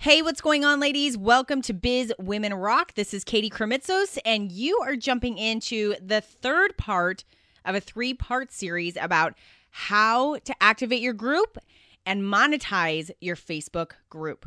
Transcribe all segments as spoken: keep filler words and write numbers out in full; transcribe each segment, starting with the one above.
Hey, what's going on, ladies? Welcome to Biz Women Rock. This is Katie Kremitzos, and you are jumping into the third part of a three-part series about how to activate your group and monetize your Facebook group.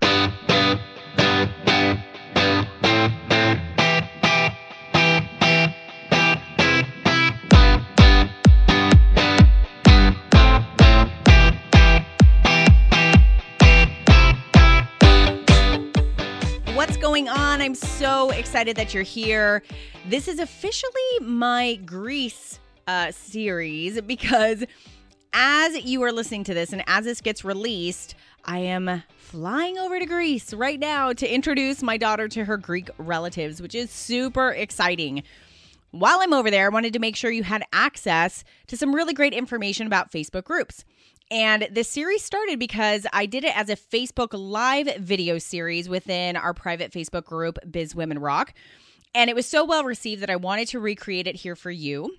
What's going on? I'm so excited that you're here. This is officially my Greece uh, series because as you are listening to this and as this gets released, I am flying over to Greece right now to introduce my daughter to her Greek relatives, which is super exciting. While I'm over there, I wanted to make sure you had access to some really great information about Facebook groups. And this series started because I did it as a Facebook Live video series within our private Facebook group, Biz Women Rock. And it was so well received that I wanted to recreate it here for you.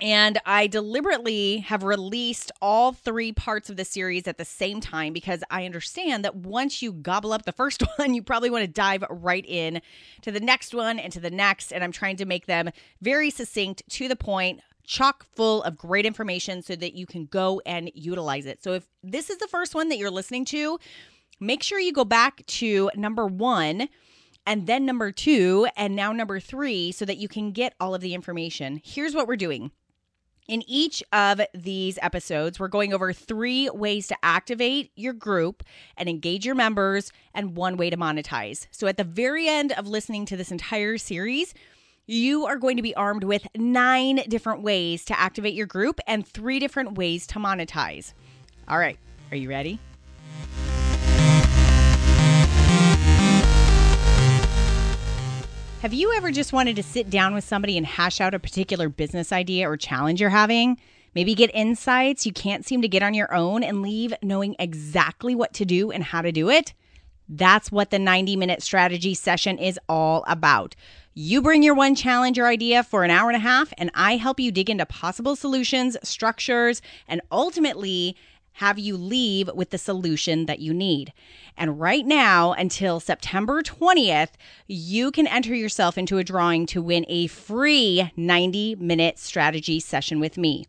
And I deliberately have released all three parts of the series at the same time because I understand that once you gobble up the first one, you probably want to dive right in to the next one and to the next. And I'm trying to make them very succinct, to the point, chock full of great information so that you can go and utilize it. So if this is the first one that you're listening to, make sure you go back to number one and then number two and now number three so that you can get all of the information. Here's what we're doing. In each of these episodes, we're going over three ways to activate your group and engage your members and one way to monetize. So at the very end of listening to this entire series, you are going to be armed with nine different ways to activate your group and three different ways to monetize. All right, are you ready? Have you ever just wanted to sit down with somebody and hash out a particular business idea or challenge you're having? Maybe get insights you can't seem to get on your own and leave knowing exactly what to do and how to do it? That's what the ninety minute strategy session is all about. You bring your one challenge or idea for an hour and a half, and I help you dig into possible solutions, structures, and ultimately have you leave with the solution that you need. And right now, until September twentieth, you can enter yourself into a drawing to win a free ninety minute strategy session with me.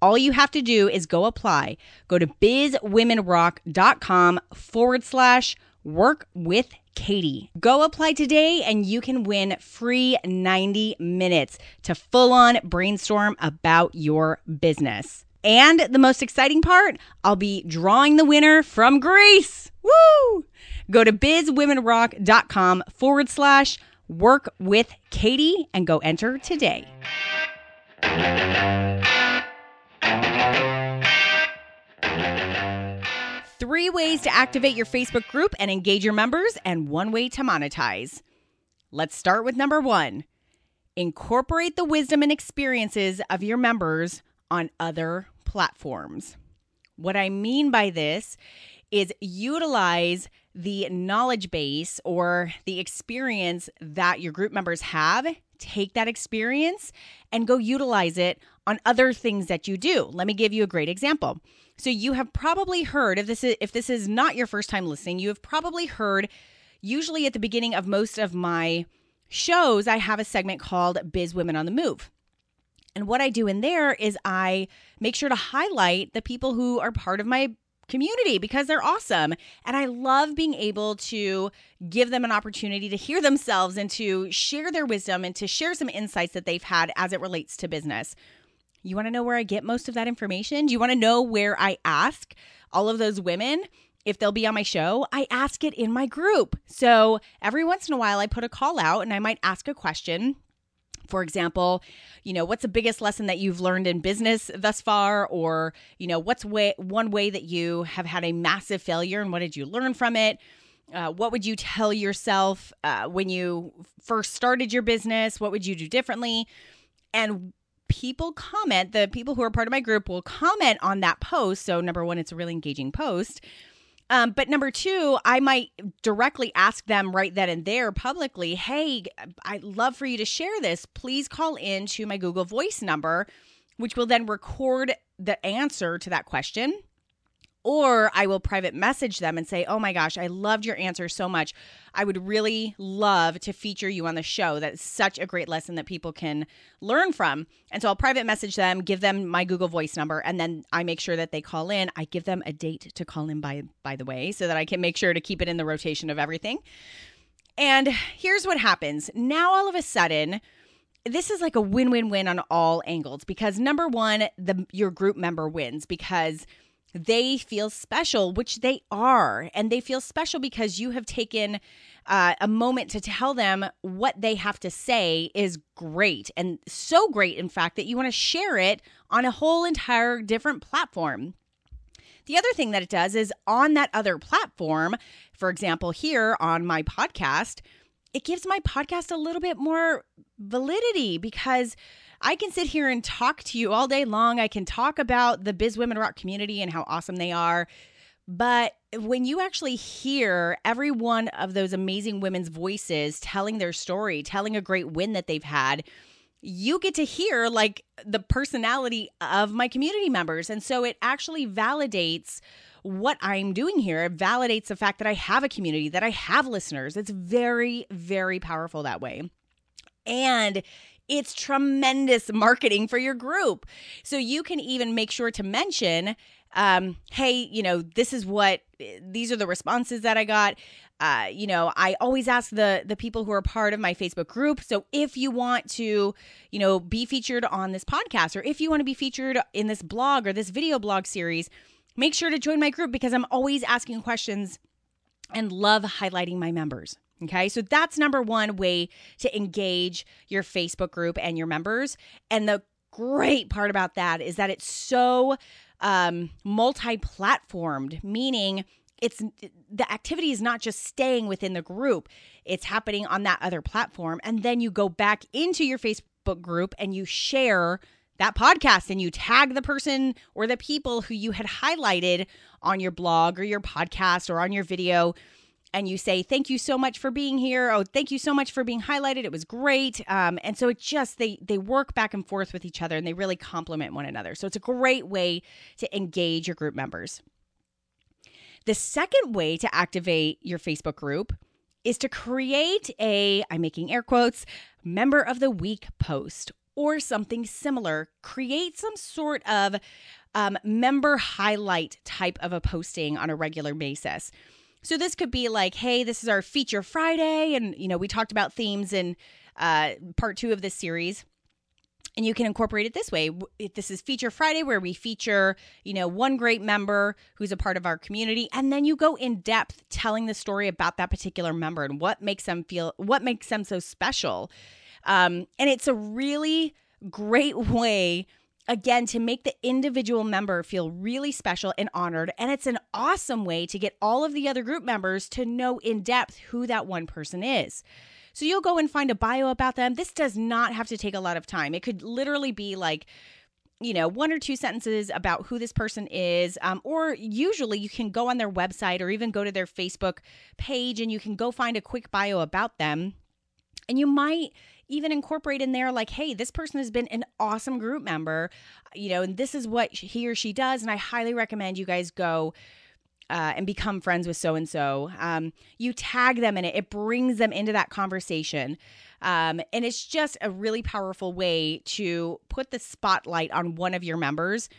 All you have to do is go apply. Go to bizwomenrock.com forward slash work with Katie. Go apply today and you can win free ninety minutes to full-on brainstorm about your business. And the most exciting part, I'll be drawing the winner from Greece. Woo! Go to bizwomenrock.com forward slash work with Katie and go enter today. Three ways to activate your Facebook group and engage your members, and one way to monetize. Let's start with number one. Incorporate the wisdom and experiences of your members on other platforms. What I mean by this is utilize the knowledge base or the experience that your group members have. Take that experience and go utilize it on other things that you do. Let me give you a great example. So you have probably heard, if this is if this is not your first time listening, you have probably heard, usually at the beginning of most of my shows, I have a segment called Biz Women on the Move. And what I do in there is I make sure to highlight the people who are part of my community because they're awesome. And I love being able to give them an opportunity to hear themselves and to share their wisdom and to share some insights that they've had as it relates to business. You want to know where I get most of that information? Do you want to know where I ask all of those women if they'll be on my show? I ask it in my group. So every once in a while, I put a call out and I might ask a question. For example, you know, what's the biggest lesson that you've learned in business thus far? Or, you know, what's way, one way that you have had a massive failure and what did you learn from it? Uh, what would you tell yourself uh, when you first started your business? What would you do differently? And people comment, the people who are part of my group will comment on that post. So number one, it's a really engaging post. Um, but number two, I might directly ask them right then and there publicly, hey, I'd love for you to share this. Please call in to my Google Voice number, which will then record the answer to that question Or I will private message them and say, oh my gosh, I loved your answer so much. I would really love to feature you on the show. That's such a great lesson that people can learn from. And so I'll private message them, give them my Google Voice number, and then I make sure that they call in. I give them a date to call in, by, by the way, so that I can make sure to keep it in the rotation of everything. And here's what happens. Now, all of a sudden, this is like a win-win-win on all angles, because number one, the your group member wins because they feel special, which they are. And they feel special because you have taken uh, a moment to tell them what they have to say is great. And so great, in fact, that you want to share it on a whole entire different platform. The other thing that it does is on that other platform, for example, here on my podcast, it gives my podcast a little bit more validity because I can sit here and talk to you all day long. I can talk about the Biz Women Rock community and how awesome they are. But when you actually hear every one of those amazing women's voices telling their story, telling a great win that they've had, you get to hear like the personality of my community members. And so it actually validates what I'm doing here. It validates the fact that I have a community, that I have listeners. It's very, very powerful that way. And it's tremendous marketing for your group. So you can even make sure to mention, um, hey, you know, this is what, these are the responses that I got. Uh, you know, I always ask the the people who are part of my Facebook group. So if you want to, you know, be featured on this podcast, or if you want to be featured in this blog or this video blog series, make sure to join my group because I'm always asking questions and love highlighting my members. Okay, so that's number one way to engage your Facebook group and your members. And the great part about that is that it's so um, multi-platformed, meaning it's the activity is not just staying within the group. It's happening on that other platform. And then you go back into your Facebook group and you share that podcast and you tag the person or the people who you had highlighted on your blog or your podcast or on your video. And you say, thank you so much for being here. Oh, thank you so much for being highlighted. It was great. Um, and so it just, they they work back and forth with each other and they really complement one another. So it's a great way to engage your group members. The second way to activate your Facebook group is to create a, I'm making air quotes, member of the week post or something similar. Create some sort of um, member highlight type of a posting on a regular basis. So this could be like, hey, this is our feature Friday. And, you know, we talked about themes in uh, part two of this series. And you can incorporate it this way. This is Feature Friday where we feature, you know, one great member who's a part of our community. And then you go in depth telling the story about that particular member and what makes them feel, what makes them so special. Um, and it's a really great way, again, to make the individual member feel really special and honored. And it's an awesome way to get all of the other group members to know in depth who that one person is. So you'll go and find a bio about them. This does not have to take a lot of time. It could literally be like, you know, one or two sentences about who this person is. Um, or usually you can go on their website or even go to their Facebook page and you can go find a quick bio about them. And you might even incorporate in there like, hey, this person has been an awesome group member, you know, and this is what he or she does. And I highly recommend you guys go uh, and become friends with so-and-so. Um, you tag them in it. It brings them into that conversation. Um, and it's just a really powerful way to put the spotlight on one of your members.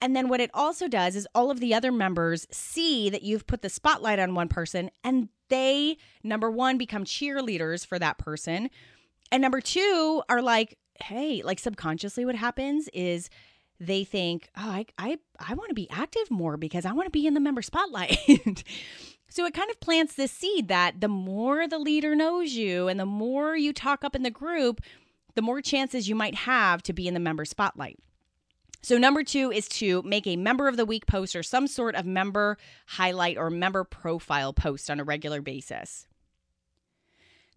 And then what it also does is all of the other members see that you've put the spotlight on one person and they, number one, become cheerleaders for that person. And number two are like, hey, like subconsciously what happens is they think, oh, I I, I want to be active more because I want to be in the member spotlight. So it kind of plants this seed that the more the leader knows you and the more you talk up in the group, the more chances you might have to be in the member spotlight. So number two is to make a member of the week post or some sort of member highlight or member profile post on a regular basis.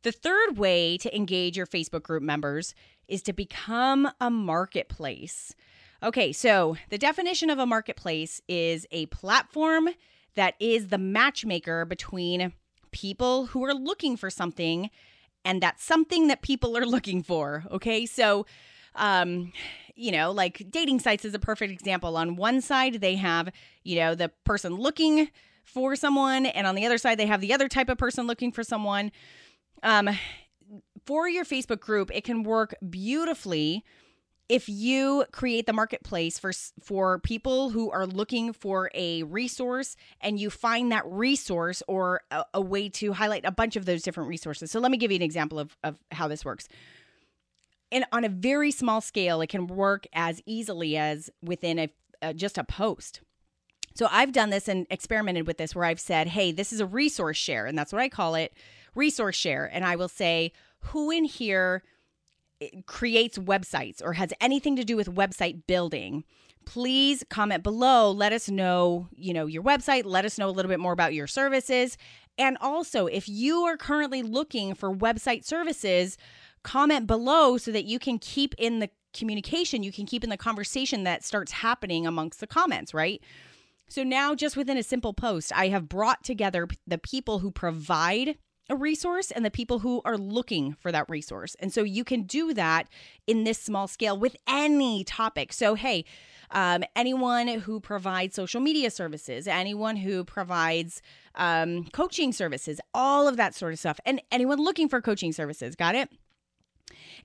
The third way to engage your Facebook group members is to become a marketplace. Okay, so the definition of a marketplace is a platform that is the matchmaker between people who are looking for something and that something that people are looking for. Okay, so um, you know, like dating sites is a perfect example. On one side, they have, you know, the person looking for someone, and on the other side, they have the other type of person looking for someone. Um, for your Facebook group, it can work beautifully if you create the marketplace for for people who are looking for a resource, and you find that resource or a, a way to highlight a bunch of those different resources. So let me give you an example of, of how this works. And on a very small scale, it can work as easily as within a, a just a post. So I've done this and experimented with this where I've said, hey, this is a resource share. And that's what I call it, resource share. And I will say, who in here creates websites or has anything to do with website building? Please comment below. Let us know, you know, your website. Let us know a little bit more about your services. And also, if you are currently looking for website services, comment below so that you can keep in the communication, you can keep in the conversation that starts happening amongst the comments, right? So now just within a simple post, I have brought together the people who provide a resource and the people who are looking for that resource. And so you can do that in this small scale with any topic. So, hey, um, anyone who provides social media services, anyone who provides um, coaching services, all of that sort of stuff, and anyone looking for coaching services. Got it?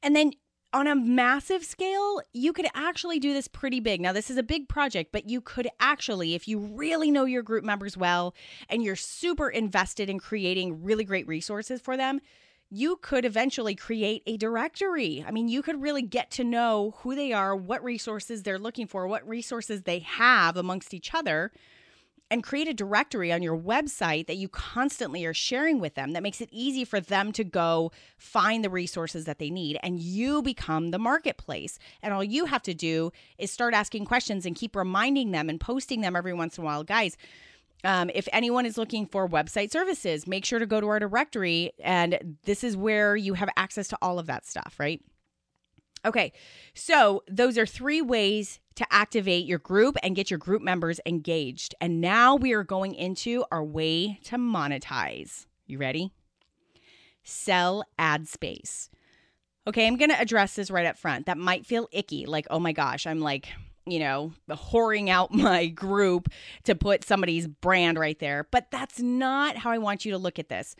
And then on a massive scale, you could actually do this pretty big. Now, this is a big project, but you could actually, if you really know your group members well and you're super invested in creating really great resources for them, you could eventually create a directory. I mean, you could really get to know who they are, what resources they're looking for, what resources they have amongst each other, and create a directory on your website that you constantly are sharing with them that makes it easy for them to go find the resources that they need. And you become the marketplace. And all you have to do is start asking questions and keep reminding them and posting them every once in a while. Guys, um, if anyone is looking for website services, make sure to go to our directory. And this is where you have access to all of that stuff, right? Okay, so those are three ways to activate your group and get your group members engaged. And now we are going into our way to monetize. You ready? Sell ad space. Okay, I'm going to address this right up front. That might feel icky, like, oh my gosh, I'm like, you know, whoring out my group to put somebody's brand right there. But that's not how I want you to look at this.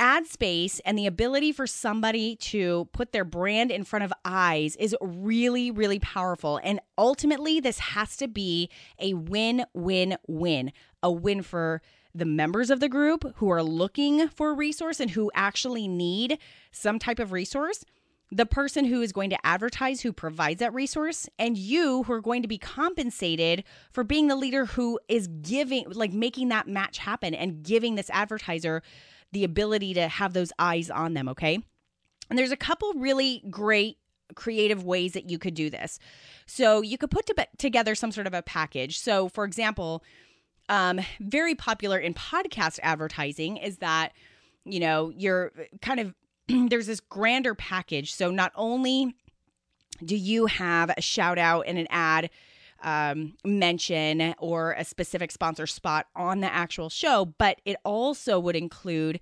Ad space and the ability for somebody to put their brand in front of eyes is really, really powerful. And ultimately, this has to be a win, win, win. A win for the members of the group who are looking for a resource and who actually need some type of resource, the person who is going to advertise, who provides that resource, and you who are going to be compensated for being the leader who is giving, like making that match happen and giving this advertiser the ability to have those eyes on them, okay? And there's a couple really great creative ways that you could do this. So you could put to- together some sort of a package. So for example, um, very popular in podcast advertising is that, you know, you're kind of, there's this grander package. So not only do you have a shout out and an ad um, mention or a specific sponsor spot on the actual show, but it also would include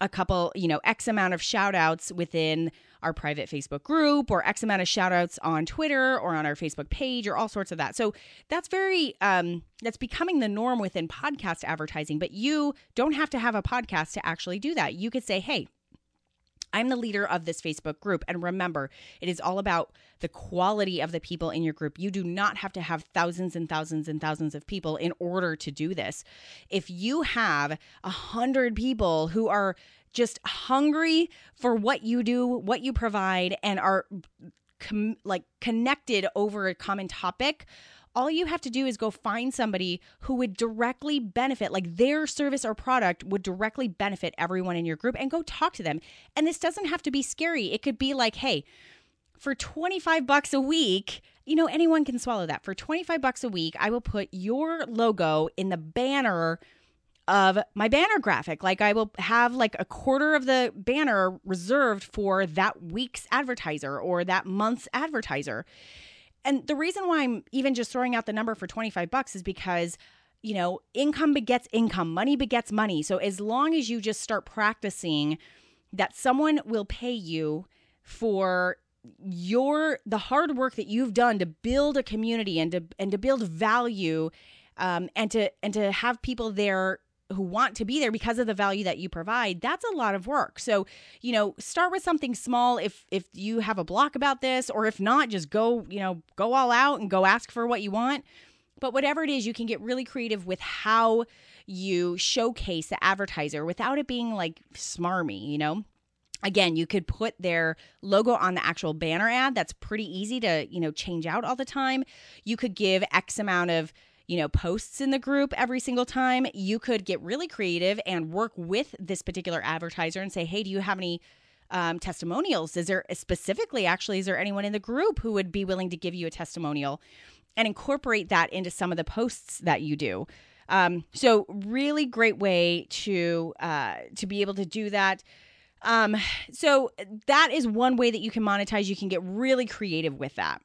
a couple, you know, X amount of shout outs within our private Facebook group or X amount of shout outs on Twitter or on our Facebook page or all sorts of that. So that's very, um, that's becoming the norm within podcast advertising, but you don't have to have a podcast to actually do that. You could say, hey, I'm the leader of this Facebook group. And remember, it is all about the quality of the people in your group. You do not have to have thousands and thousands and thousands of people in order to do this. If you have a hundred people who are just hungry for what you do, what you provide, and are com- like connected over a common topic, all you have to do is go find somebody who would directly benefit, like their service or product would directly benefit everyone in your group, and go talk to them. And this doesn't have to be scary. It could be like, hey, for twenty-five bucks a week, you know, anyone can swallow that. For twenty-five bucks a week, I will put your logo in the banner of my banner graphic. Like I will have like a quarter of the banner reserved for that week's advertiser or that month's advertiser. And the reason why I'm even just throwing out the number for twenty-five bucks is because, you know, income begets income, money begets money. So as long as you just start practicing that someone will pay you for your the hard work that you've done to build a community and to and to build value, um, and to and to have people there who want to be there because of the value that you provide, that's a lot of work. So, you know, start with something small. If if you have a block about this, or if not, just go, you know, go all out and go ask for what you want. But whatever it is, you can get really creative with how you showcase the advertiser without it being like smarmy, you know? Again, you could put their logo on the actual banner ad. That's pretty easy to, you know, change out all the time. You could give X amount of, you know, posts in the group every single time. You could get really creative and work with this particular advertiser and say, hey, do you have any um, testimonials? Is there specifically, actually, is there anyone in the group who would be willing to give you a testimonial? And incorporate that into some of the posts that you do. Um, so really great way to uh, to be able to do that. Um, so that is one way that you can monetize. You can get really creative with that.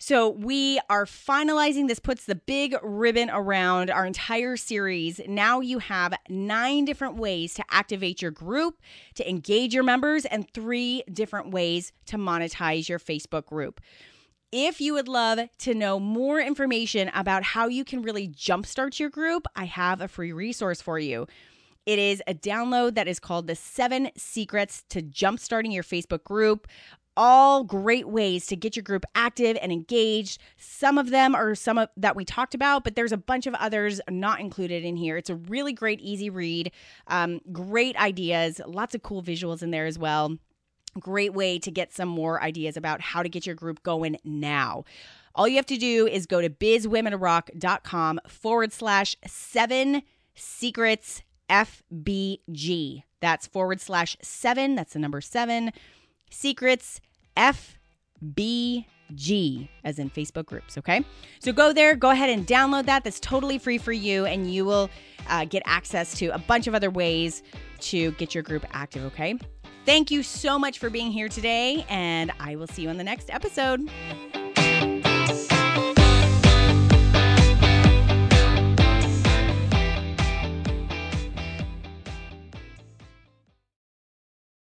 So we are finalizing. This puts the big ribbon around our entire series. Now you have nine different ways to activate your group, to engage your members, and three different ways to monetize your Facebook group. If you would love to know more information about how you can really jumpstart your group, I have a free resource for you. It is a download that is called The Seven Secrets to Jumpstarting Your Facebook Group. All great ways to get your group active and engaged. Some of them are some of, that we talked about, but there's a bunch of others not included in here. It's a really great, easy read. Um, great ideas. Lots of cool visuals in there as well. Great way to get some more ideas about how to get your group going now. All you have to do is go to bizwomenrock.com forward slash seven secrets F B G. That's forward slash seven. That's the number seven. Secrets F B G, as in Facebook groups, okay? So go there, go ahead and download that. That's totally free for you, and you will uh, get access to a bunch of other ways to get your group active, okay? Thank you so much for being here today, and I will see you on the next episode.